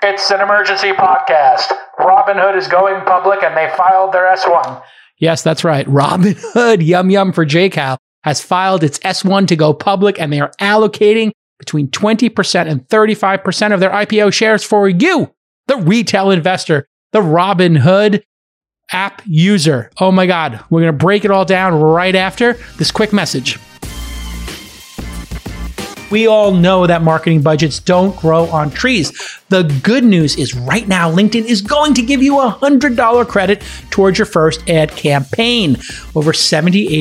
It's an emergency podcast. Robinhood is going public and they filed their S-1. Yes, that's right. Robinhood, yum yum for JCal, has filed its S-1 to go public, and they are allocating between 20% and 35% of their IPO shares for you, the retail investor, the Robinhood app user. Oh my God. We're going to break it all down right after this quick message. We all know that marketing budgets don't grow on trees. The good news is right now, LinkedIn is going to give you a $100 credit towards your first ad campaign. Over 78%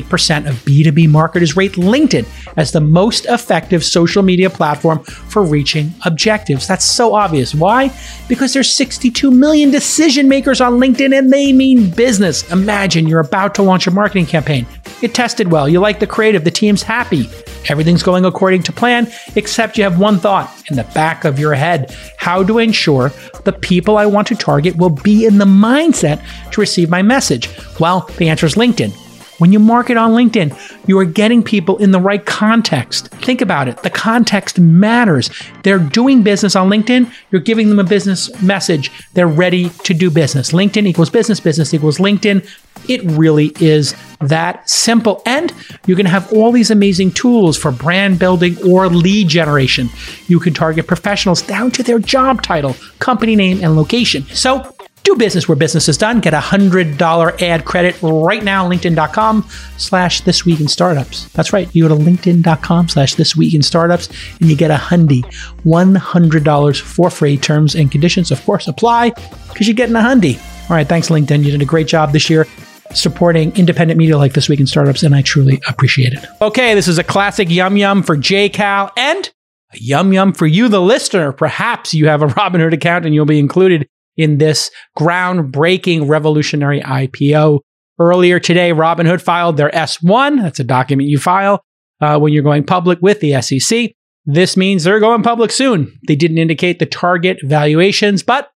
of B2B marketers rate LinkedIn as the most effective social media platform for reaching objectives. That's so obvious. Why? Because there's 62 million decision makers on LinkedIn and they mean business. Imagine you're about to launch a marketing campaign. It tested well. You like the creative. The team's happy. Everything's going according to plan, except you have one thought in the back of your head: how to ensure the people I want to target will be in the mindset to receive my message? Well, the answer is LinkedIn. When you market on LinkedIn, you are getting people in the right context. Think about it. The context matters. They're doing business on LinkedIn. You're giving them a business message. They're ready to do business. LinkedIn equals business. Business equals LinkedIn. It really is that simple. And you can have all these amazing tools for brand building or lead generation. You can target professionals down to their job title, company name, and location. So do business where business is done. Get a $100 ad credit right now. LinkedIn.com/thisweekinstartups. That's right. You go to LinkedIn.com/thisweekinstartups and you get $100 for free. Terms and conditions, of course, apply, because you're getting a $100. All right. Thanks, LinkedIn. You did a great job this year supporting independent media like This Week in Startups, and I truly appreciate it. Okay. This is a classic yum yum for JCal and a yum yum for you, the listener. Perhaps you have a Robinhood account and you'll be included in this groundbreaking revolutionary IPO. Earlier today, Robinhood filed their S-1. That's a document you file when you're going public with the SEC. This means they're going public soon. They didn't indicate the target valuations, but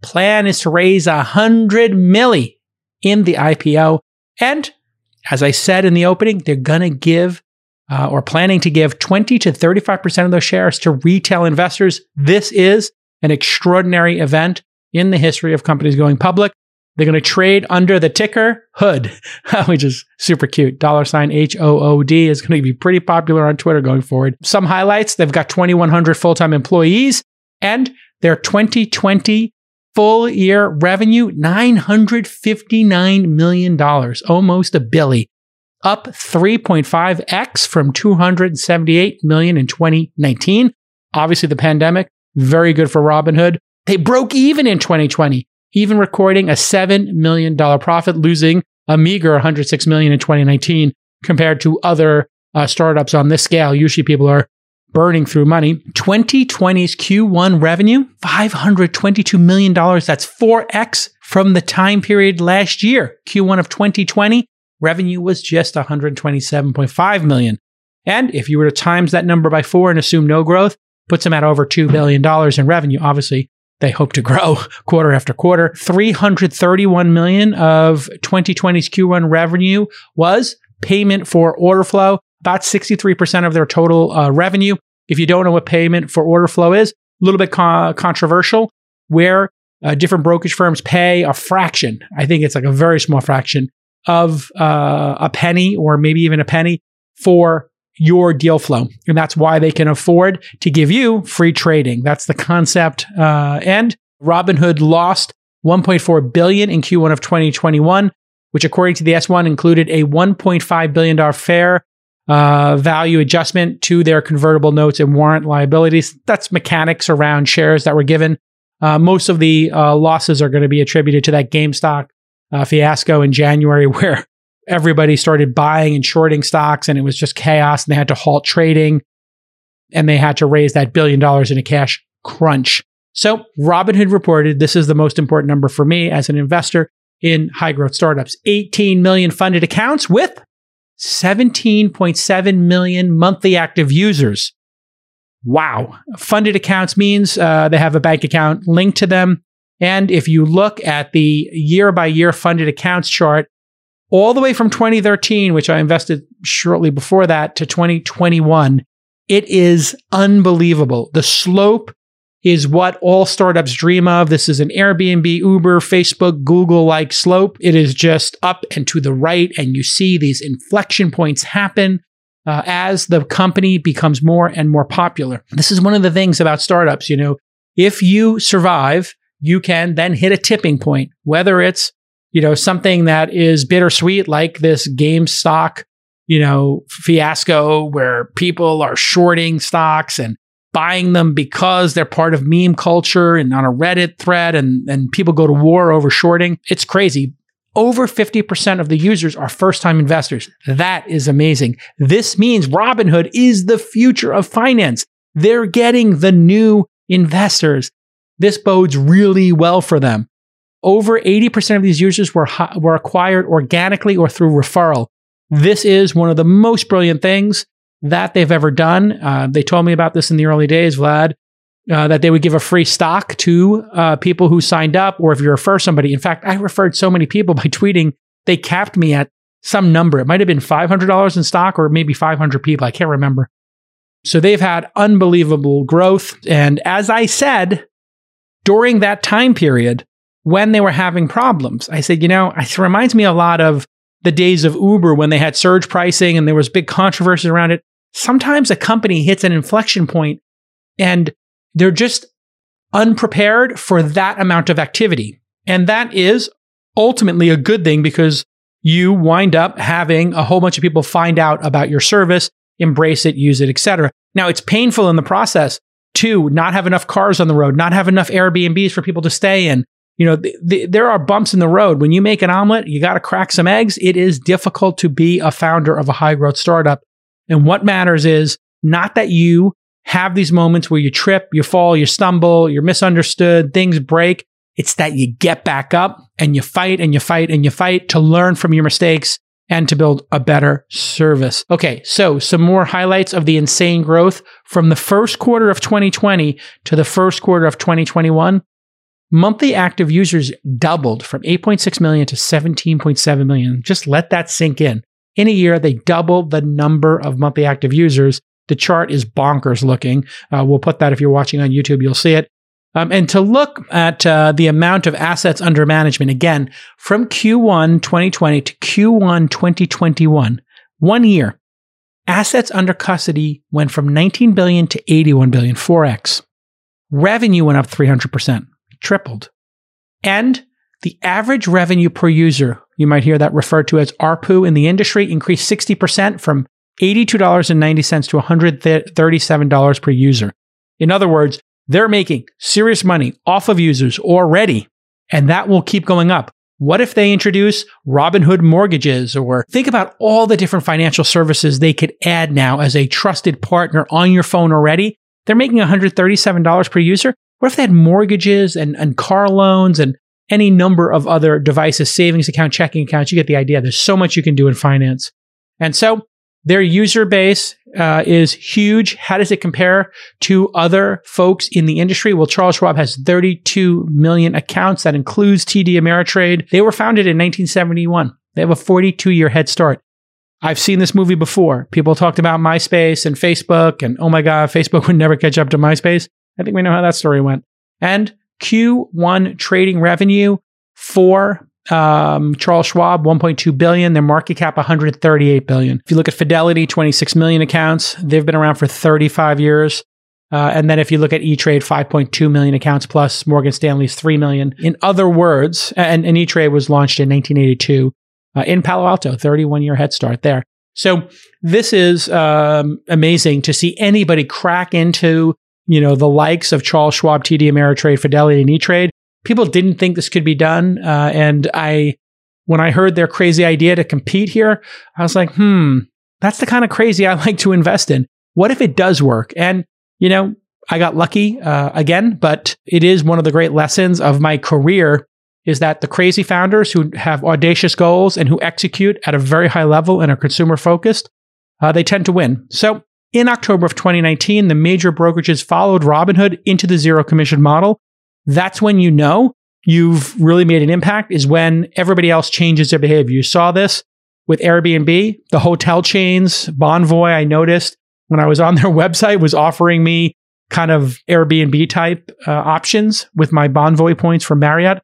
plan is to raise $100 million in the IPO. And as I said in the opening, they're going to give or planning to give 20 to 35% of those shares to retail investors. This is an extraordinary event in the history of companies going public. They're going to trade under the ticker HOOD, which is super cute. $HOOD is going to be pretty popular on Twitter going forward. Some highlights: they've got 2,100 full-time employees, and their 2020 full-year revenue, $959 million, almost a billion, up 3.5x from $278 million in 2019. Obviously, the pandemic, very good for Robinhood. They broke even in 2020, even recording a $7 million profit, losing a meager $106 million in 2019 compared to other startups on this scale. Usually people are burning through money. 2020's Q1 revenue, $522 million. That's 4x from the time period last year. Q1 of 2020, revenue was just $127.5 million. And if you were to times that number by 4 and assume no growth, puts them at over $2 billion in revenue. Obviously, they hope to grow quarter after quarter. $331 million of 2020's Q1 revenue was payment for order flow, about 63% of their total revenue. If you don't know what payment for order flow is, a little bit controversial, where different brokerage firms pay a fraction. I think it's like a very small fraction of a penny, or maybe even a penny, for your deal flow. And that's why they can afford to give you free trading. That's the concept. And Robinhood lost $1.4 billion in Q1 of 2021, which according to the S1 included a $1.5 billion fair value adjustment to their convertible notes and warrant liabilities. That's mechanics around shares that were given. Most of the losses are going to be attributed to that GameStop fiasco in January, where everybody started buying and shorting stocks, and it was just chaos, and they had to halt trading, and they had to raise that $1 billion in a cash crunch. So Robinhood reported, this is the most important number for me as an investor in high growth startups, 18 million funded accounts with 17.7 million monthly active users. Wow. Funded accounts means they have a bank account linked to them. And if you look at the year by year funded accounts chart, all the way from 2013, which I invested shortly before that, to 2021, it is unbelievable. The slope is what all startups dream of. This is an Airbnb, Uber, Facebook, Google-like slope. It is just up and to the right, and you see these inflection points happen as the company becomes more and more popular. This is one of the things about startups, you know, if you survive, you can then hit a tipping point, whether it's, you know, something that is bittersweet, like this GameStop, you know, fiasco where people are shorting stocks and buying them because they're part of meme culture and on a Reddit thread, and people go to war over shorting. It's crazy. Over 50% of the users are first-time investors. That is amazing. This means Robinhood is the future of finance. They're getting the new investors. This bodes really well for them. Over 80% of these users were acquired organically or through referral. This is one of the most brilliant things that they've ever done. They told me about this in the early days, Vlad, that they would give a free stock to people who signed up, or if you refer somebody. In fact, I referred so many people by tweeting, they capped me at some number. It might have been $500 in stock or maybe 500 people. I can't remember. So they've had unbelievable growth. And as I said, during that time period, when they were having problems, I said, you know, it reminds me a lot of the days of Uber when they had surge pricing and there was big controversy around it. Sometimes a company hits an inflection point and they're just unprepared for that amount of activity. And that is ultimately a good thing because you wind up having a whole bunch of people find out about your service, embrace it, use it, etc. Now, it's painful in the process to not have enough cars on the road, not have enough Airbnbs for people to stay in. You know, there are bumps in the road. When you make an omelet, you got to crack some eggs. It is difficult to be a founder of a high-growth startup. And what matters is not that you have these moments where you trip, you fall, you stumble, you're misunderstood, things break. It's that you get back up and you fight and you fight and you fight to learn from your mistakes and to build a better service. Okay, so some more highlights of the insane growth from the first quarter of 2020 to the first quarter of 2021. Monthly active users doubled from 8.6 million to 17.7 million. Just let that sink in. In a year, they doubled the number of monthly active users. The chart is bonkers looking. We'll put that, if you're watching on YouTube, you'll see it. And to look at the amount of assets under management, again, from Q1 2020 to Q1 2021, 1 year, assets under custody went from 19 billion to 81 billion, 4x. Revenue went up 300%. Tripled. And the average revenue per user, you might hear that referred to as ARPU in the industry, increased 60% from $82.90 to $137 per user. In other words, they're making serious money off of users already, and that will keep going up. What if they introduce Robinhood mortgages, or think about all the different financial services they could add now as a trusted partner on your phone already? They're making $137 per user. What if they had mortgages and car loans and any number of other devices, savings account, checking accounts? You get the idea. There's so much you can do in finance. And so their user base is huge. How does it compare to other folks in the industry? Well, Charles Schwab has 32 million accounts. That includes TD Ameritrade. They were founded in 1971. They have a 42-year head start. I've seen this movie before. People talked about MySpace and Facebook, and oh my God, Facebook would never catch up to MySpace. I think we know how that story went. And Q1 trading revenue for Charles Schwab, $1.2 billion. Their market cap, $138 billion. If you look at Fidelity, 26 million accounts. They've been around for 35 years. And then if you look at E-Trade, 5.2 million accounts plus. Morgan Stanley's 3 million. In other words, and E-Trade was launched in 1982 in Palo Alto, 31-year head start there. So this is amazing to see anybody crack into, you know, the likes of Charles Schwab, TD Ameritrade, Fidelity, and E-Trade. People didn't think this could be done. When I heard their crazy idea to compete here, I was like, that's the kind of crazy I like to invest in. What if it does work? And, you know, I got lucky again, but it is one of the great lessons of my career is that the crazy founders who have audacious goals and who execute at a very high level and are consumer focused, they tend to win. So, in October of 2019, the major brokerages followed Robinhood into the zero commission model. That's when you know you've really made an impact, is when everybody else changes their behavior. You saw this with Airbnb, the hotel chains. Bonvoy, I noticed when I was on their website, was offering me kind of Airbnb type options with my Bonvoy points from Marriott.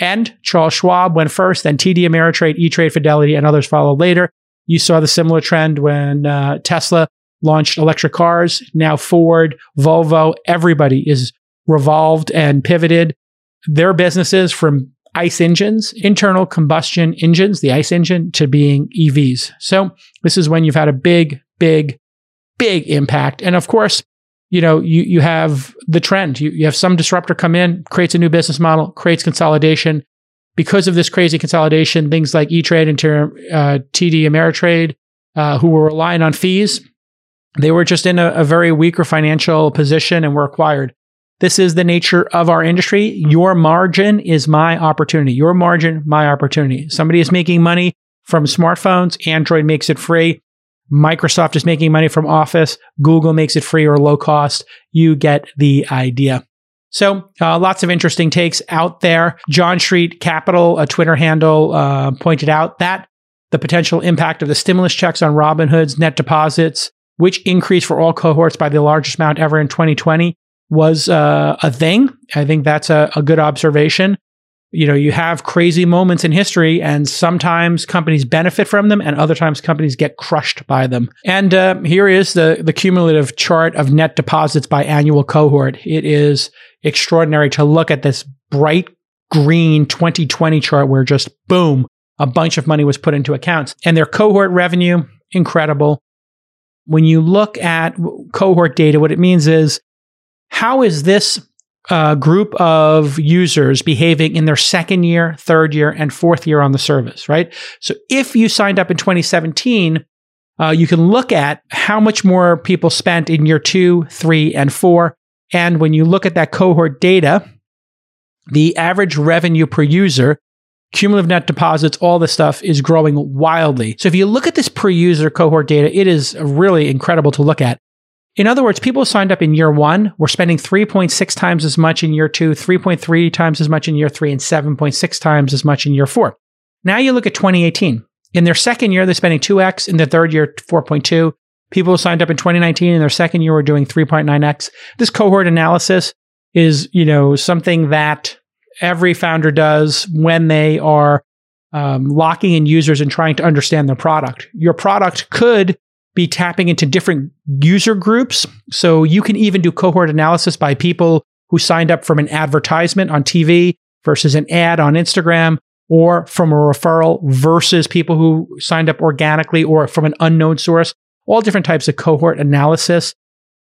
And Charles Schwab went first, then TD Ameritrade, E-Trade, Fidelity, and others followed later. You saw the similar trend when Tesla launched electric cars. Now Ford, Volvo, everybody is revolved and pivoted their businesses from ICE engines, internal combustion engines, the ICE engine, to being EVs. So this is when you've had a big, big, big impact. And of course, you know, you have the trend. You have some disruptor come in, creates a new business model, creates consolidation. Because of this crazy consolidation, things like E-Trade and TD Ameritrade, who were relying on fees, they were just in a very weaker financial position and were acquired. This is the nature of our industry. Your margin is my opportunity. Your margin, my opportunity. Somebody is making money from smartphones. Android makes it free. Microsoft is making money from Office. Google makes it free or low cost. You get the idea. So lots of interesting takes out there. John Street Capital, a Twitter handle, pointed out that the potential impact of the stimulus checks on Robinhood's net deposits, which increased for all cohorts by the largest amount ever in 2020, was a thing. I think that's a good observation. You know, you have crazy moments in history, and sometimes companies benefit from them, and other times companies get crushed by them. And here is the cumulative chart of net deposits by annual cohort. It is extraordinary to look at this bright green 2020 chart where just boom, a bunch of money was put into accounts. And their cohort revenue, incredible. When you look at cohort data, what it means is, how is this group of users behaving in their second year, third year, and fourth year on the service, right? So if you signed up in 2017, you can look at how much more people spent in year 2, 3, and 4. And when you look at that cohort data, the average revenue per user, cumulative net deposits, all this stuff is growing wildly. So if you look at this per user cohort data, it is really incredible to look at. In other words, people signed up in year 1 were spending 3.6 times as much in year 2, 3.3 times as much in year 3, and 7.6 times as much in year 4. Now you look at 2018. In their second year, they're spending 2x. In their third year, 4.2. People who signed up in 2019 in their second year were doing 3.9x. This cohort analysis is, you know, something that every founder does when they are locking in users and trying to understand their product. Your product could be tapping into different user groups. So you can even do cohort analysis by people who signed up from an advertisement on TV versus an ad on Instagram, or from a referral versus people who signed up organically or from an unknown source. All different types of cohort analysis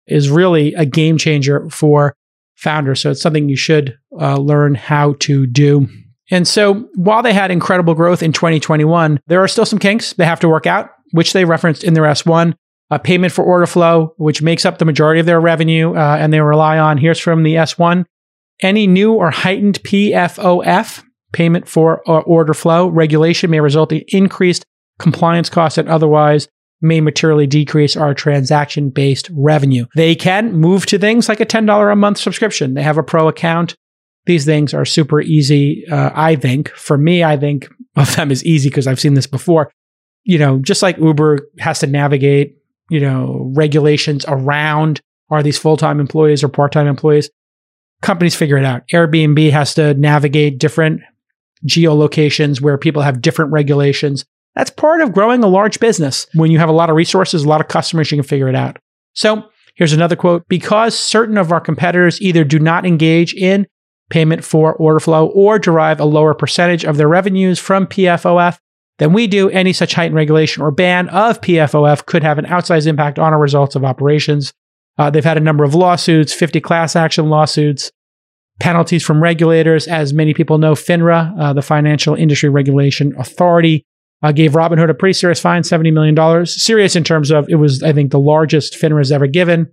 is really a game changer for founders. So it's something you should learn how to do. And so while they had incredible growth in 2021, there are still some kinks they have to work out, which they referenced in their S-1, payment for order flow, which makes up the majority of their revenue, and they rely on. Here's from the S-1. Any new or heightened PFOF, payment for order flow, regulation may result in increased compliance costs and otherwise may materially decrease our transaction-based revenue. They can move to things like a $10 a month subscription. They have a pro account. These things are super easy, I think. For me, I think of them as easy because I've seen this before. You know, just like Uber has to navigate, you know, regulations around, are these full-time employees or part-time employees? Companies figure it out. Airbnb has to navigate different geolocations where people have different regulations. That's part of growing a large business. When you have a lot of resources, a lot of customers, you can figure it out. So here's another quote. Because certain of our competitors either do not engage in payment for order flow or derive a lower percentage of their revenues from PFOF, than we do, any such heightened regulation or ban of PFOF could have an outsized impact on our results of operations. They've had a number of lawsuits, 50 class action lawsuits, penalties from regulators. As many people know, FINRA, the Financial Industry Regulation Authority, gave Robinhood a pretty serious fine, $70 million. Serious in terms of it was, I think, the largest FINRA has ever given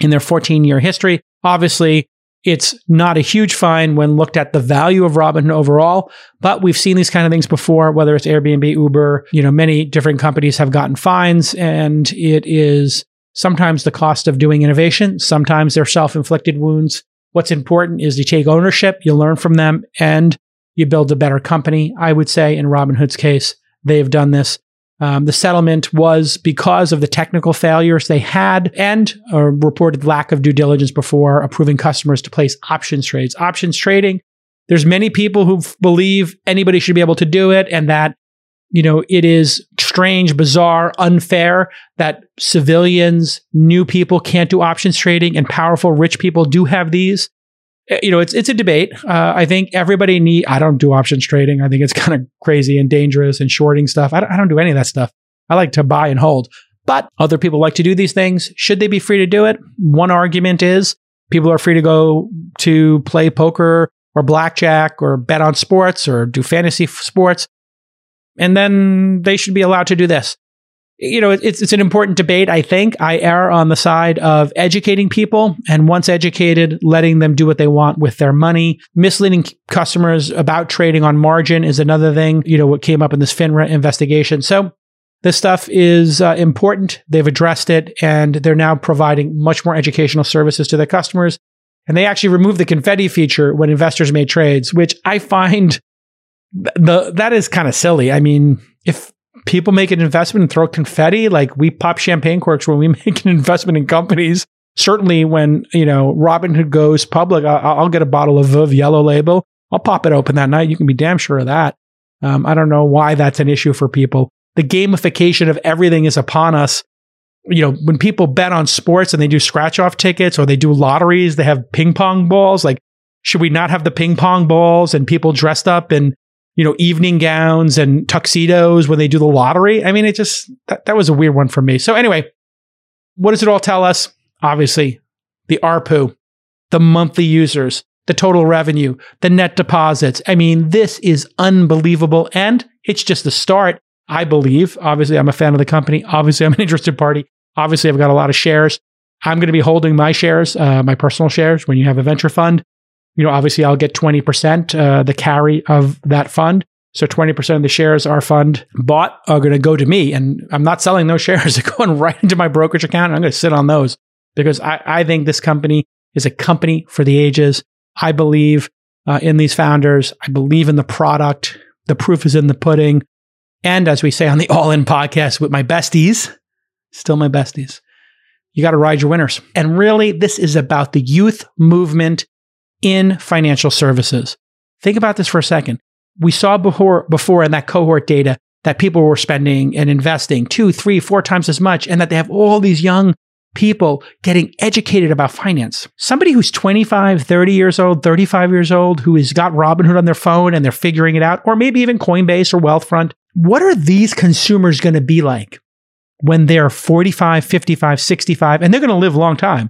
in their 14-year history. Obviously, it's not a huge fine when looked at the value of Robinhood overall, but we've seen these kind of things before, whether it's Airbnb, Uber, you know, many different companies have gotten fines, and it is sometimes the cost of doing innovation. Sometimes they're self-inflicted wounds. What's important is you take ownership, you learn from them, and you build a better company. I would say in Robinhood's case, they've done this. The settlement was because of the technical failures they had and a reported lack of due diligence before approving customers to place options trades. Options trading, there's many people who believe anybody should be able to do it, and that, you know, it is strange, bizarre, unfair that civilians, new people can't do options trading, and powerful, rich people do have these. You know, it's a debate. I think everybody need. I don't do options trading. I think it's kind of crazy and dangerous and shorting stuff. I don't do any of that stuff. I like to buy and hold. But other people like to do these things. Should they be free to do it? One argument is people are free to go to play poker or blackjack or bet on sports or do fantasy sports, and then they should be allowed to do this. You know, it's an important debate, I think. I err on the side of educating people, and once educated, letting them do what they want with their money. Misleading customers about trading on margin is another thing, you know, what came up in this FINRA investigation. So this stuff is important. They've addressed it, and they're now providing much more educational services to their customers. And they actually removed the confetti feature when investors made trades, which I find that is kind of silly. I mean, if people make an investment and throw confetti, like we pop champagne corks when we make an investment in companies. Certainly when, you know, Robinhood goes public, I'll get a bottle of Veuve Yellow Label. I'll pop it open that night. You can be damn sure of that. I don't know why that's an issue for people. The gamification of everything is upon us. You know, when people bet on sports and they do scratch-off tickets or they do lotteries, they have ping pong balls. Like, should we not have the ping pong balls and people dressed up and, you know, evening gowns and tuxedos when they do the lottery? I mean, it just, that was a weird one for me. So anyway, what does it all tell us? Obviously, the ARPU, the monthly users, the total revenue, the net deposits. I mean, this is unbelievable. And it's just the start, I believe. Obviously, I'm a fan of the company. Obviously, I'm an interested party. Obviously, I've got a lot of shares. I'm going to be holding my shares, my personal shares. When you have a venture fund, you know, obviously I'll get 20%, the carry of that fund. So 20% of the shares our fund bought are going to go to me. And I'm not selling those shares. They're going right into my brokerage account. And I'm going to sit on those because I think this company is a company for the ages. I believe in these founders. I believe in the product. The proof is in the pudding. And as we say on the All In podcast with my besties, still my besties, you got to ride your winners. And really, this is about the youth movement in financial services. Think about this for a second. We saw before in that cohort data that people were spending and investing 2, 3, 4 times as much, and that they have all these young people getting educated about finance. Somebody who's 25, 30 years old, 35 years old, who has got Robinhood on their phone and they're figuring it out, or maybe even Coinbase or Wealthfront. What are these consumers going to be like when they're 45, 55, 65, and they're going to live a long time,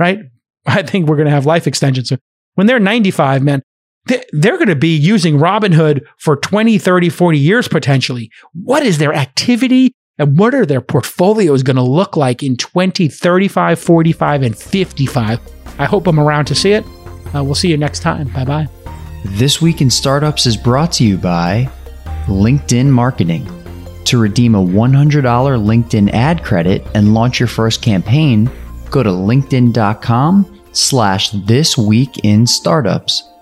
right? I think we're going to have life extensions soon. When they're 95, man, they're going to be using Robinhood for 20, 30, 40 years potentially. What is their activity and what are their portfolios going to look like in 20, 35, 45, and 55? I hope I'm around to see it. We'll see you next time. Bye-bye. This Week in Startups is brought to you by LinkedIn Marketing. To redeem a $100 LinkedIn ad credit and launch your first campaign, go to linkedin.com/This Week in Startups.